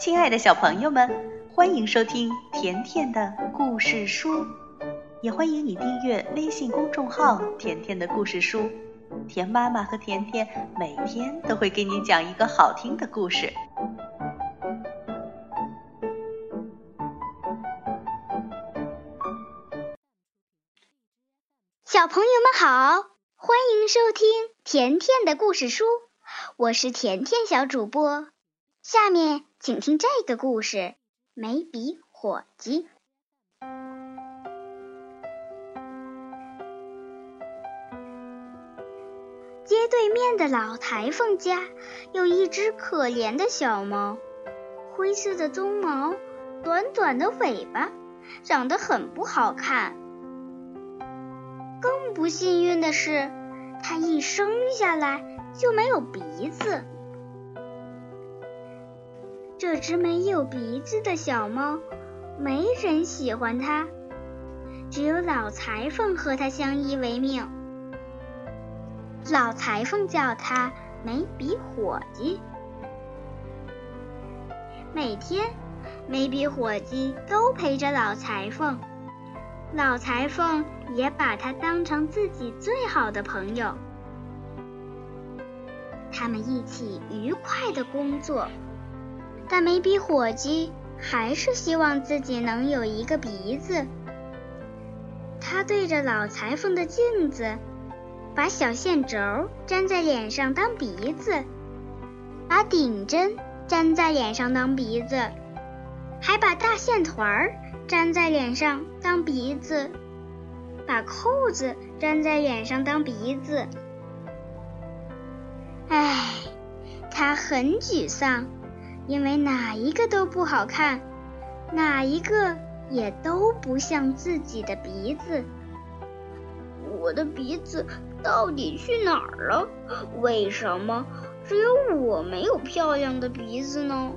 亲爱的小朋友们，欢迎收听甜甜的故事书，也欢迎你订阅微信公众号甜甜的故事书。甜妈妈和甜甜每天都会给你讲一个好听的故事。小朋友们好，欢迎收听甜甜的故事书，我是甜甜小主播。下面请听这个故事《眉笔火鸡》。街对面的老裁缝家有一只可怜的小猫，灰色的鬃毛，短短的尾巴，长得很不好看。更不幸运的是，它一生下来就没有鼻子。这只没有鼻子的小猫，没人喜欢它，只有老裁缝和它相依为命。老裁缝叫它眉笔火鸡。每天，眉笔火鸡都陪着老裁缝，老裁缝也把它当成自己最好的朋友。他们一起愉快地工作。但眉笔火鸡还是希望自己能有一个鼻子。他对着老裁缝的镜子，把小线轴粘在脸上当鼻子，把顶针粘在脸上当鼻子，还把大线团粘在脸上当鼻子，把扣子粘在脸上当鼻子。唉，他很沮丧。因为哪一个都不好看，哪一个也都不像自己的鼻子。我的鼻子到底去哪儿了？为什么只有我没有漂亮的鼻子呢？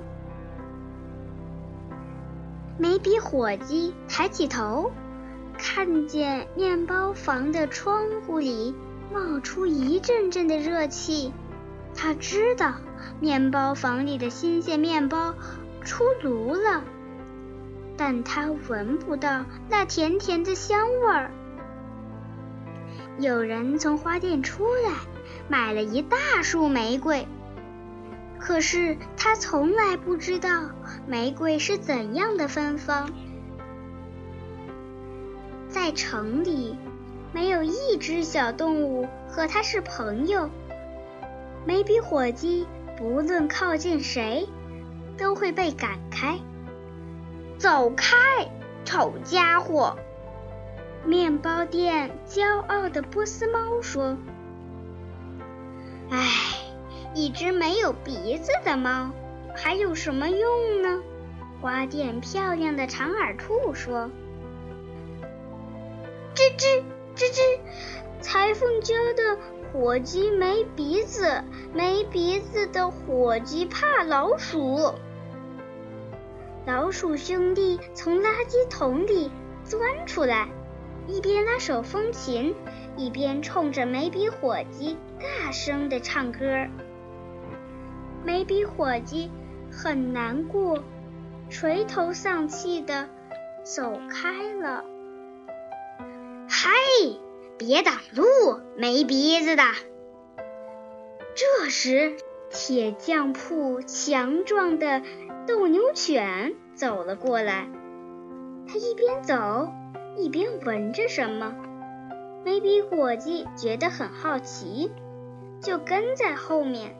眉笔火鸡抬起头，看见面包房的窗户里冒出一阵阵的热气。他知道面包房里的新鲜面包出炉了，但他闻不到那甜甜的香味儿。有人从花店出来，买了一大束玫瑰，可是他从来不知道玫瑰是怎样的芬芳。在城里，没有一只小动物和他是朋友。眉笔火鸡不论靠近谁，都会被赶开。走开，丑家伙！面包店骄傲的波斯猫说：“唉，一只没有鼻子的猫，还有什么用呢？”花店漂亮的长耳兔说：“吱吱吱吱，裁缝家的。”火鸡没鼻子，没鼻子的火鸡怕老鼠。老鼠兄弟从垃圾桶里钻出来，一边拉手风琴，一边冲着眉笔火鸡大声地唱歌。眉笔火鸡很难过，垂头丧气地走开了。嗨！别挡路，没鼻子的！这时，铁匠铺强壮的斗牛犬走了过来，他一边走一边闻着什么。眉笔火鸡觉得很好奇，就跟在后面。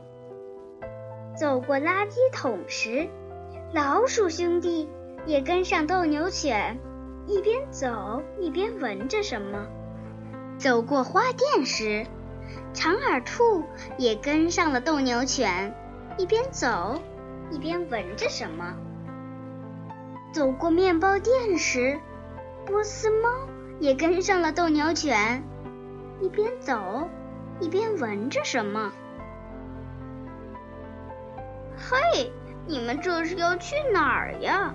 走过垃圾桶时，老鼠兄弟也跟上斗牛犬，一边走一边闻着什么。走过花店时，长耳兔也跟上了斗牛犬，一边走一边闻着什么。走过面包店时，波斯猫也跟上了斗牛犬，一边走一边闻着什么。嘿，你们这是要去哪儿呀？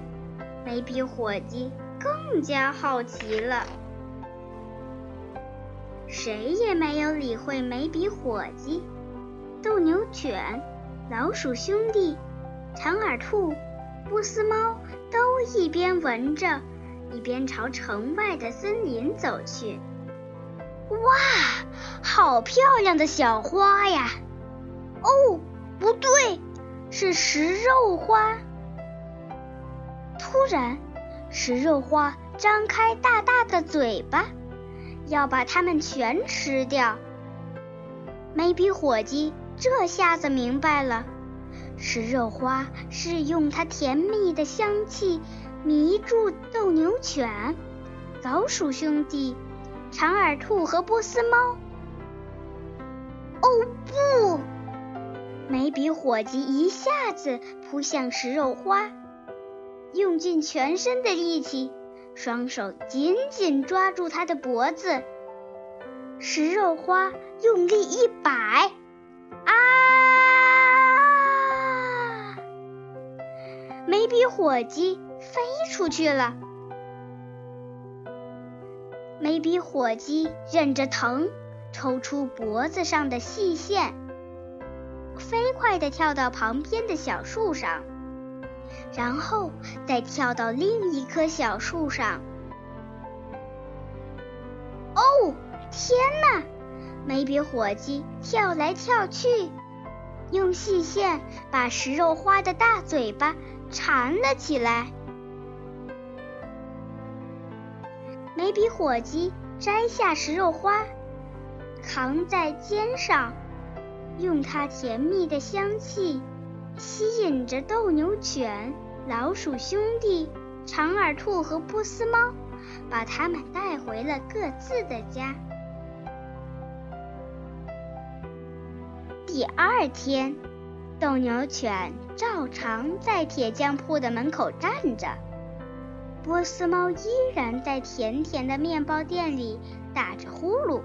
眉笔火鸡更加好奇了。谁也没有理会眉笔火鸡。斗牛犬、老鼠兄弟、长耳兔波斯猫都一边闻着，一边朝城外的森林走去。哇，好漂亮的小花呀！哦，不对，是食肉花。突然，食肉花张开大大的嘴巴，要把它们全吃掉。没皮火鸡这下子明白了，食肉花是用它甜蜜的香气迷住斗牛犬、老鼠兄弟、长耳兔和波斯猫。哦不！没皮火鸡一下子扑向食肉花，用尽全身的力气，双手紧紧抓住它的脖子。食肉花用力一摆，啊！没皮火鸡飞出去了。没皮火鸡忍着疼，抽出脖子上的细线，飞快地跳到旁边的小树上，然后再跳到另一棵小树上。哦，天哪！没皮火鸡跳来跳去，用细线把食肉花的大嘴巴缠了起来。没皮火鸡摘下食肉花，扛在肩上，用它甜蜜的香气吸引着斗牛犬、老鼠兄弟、长耳兔和波斯猫，把它们带回了各自的家。第二天，斗牛犬照常在铁匠铺的门口站着，波斯猫依然在甜甜的面包店里打着呼噜，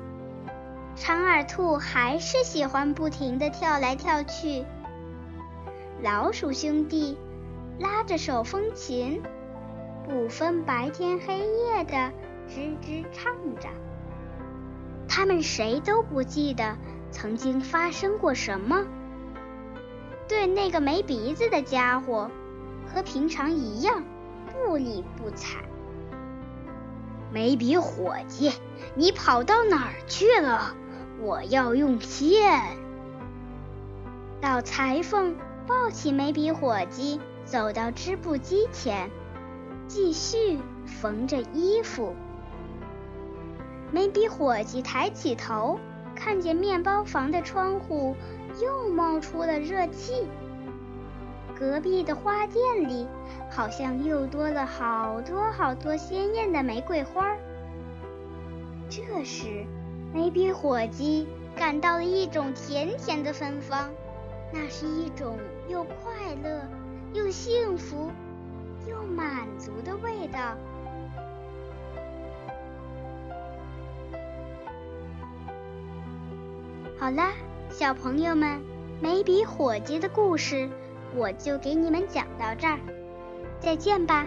长耳兔还是喜欢不停地跳来跳去，老鼠兄弟拉着手风琴，不分白天黑夜的吱吱唱着。他们谁都不记得曾经发生过什么。对那个没鼻子的家伙，和平常一样不理不睬。没皮火鸡，你跑到哪儿去了？我要用剑。老裁缝抱起没皮火鸡，走到织布机前，继续缝着衣服。没皮火鸡抬起头，看见面包房的窗户又冒出了热气，隔壁的花店里好像又多了好多好多鲜艳的玫瑰花。这时，没皮火鸡感到了一种甜甜的芬芳，那是一种又快乐又幸福又满足的味道。好啦，小朋友们，没皮火鸡的故事我就给你们讲到这儿，再见吧。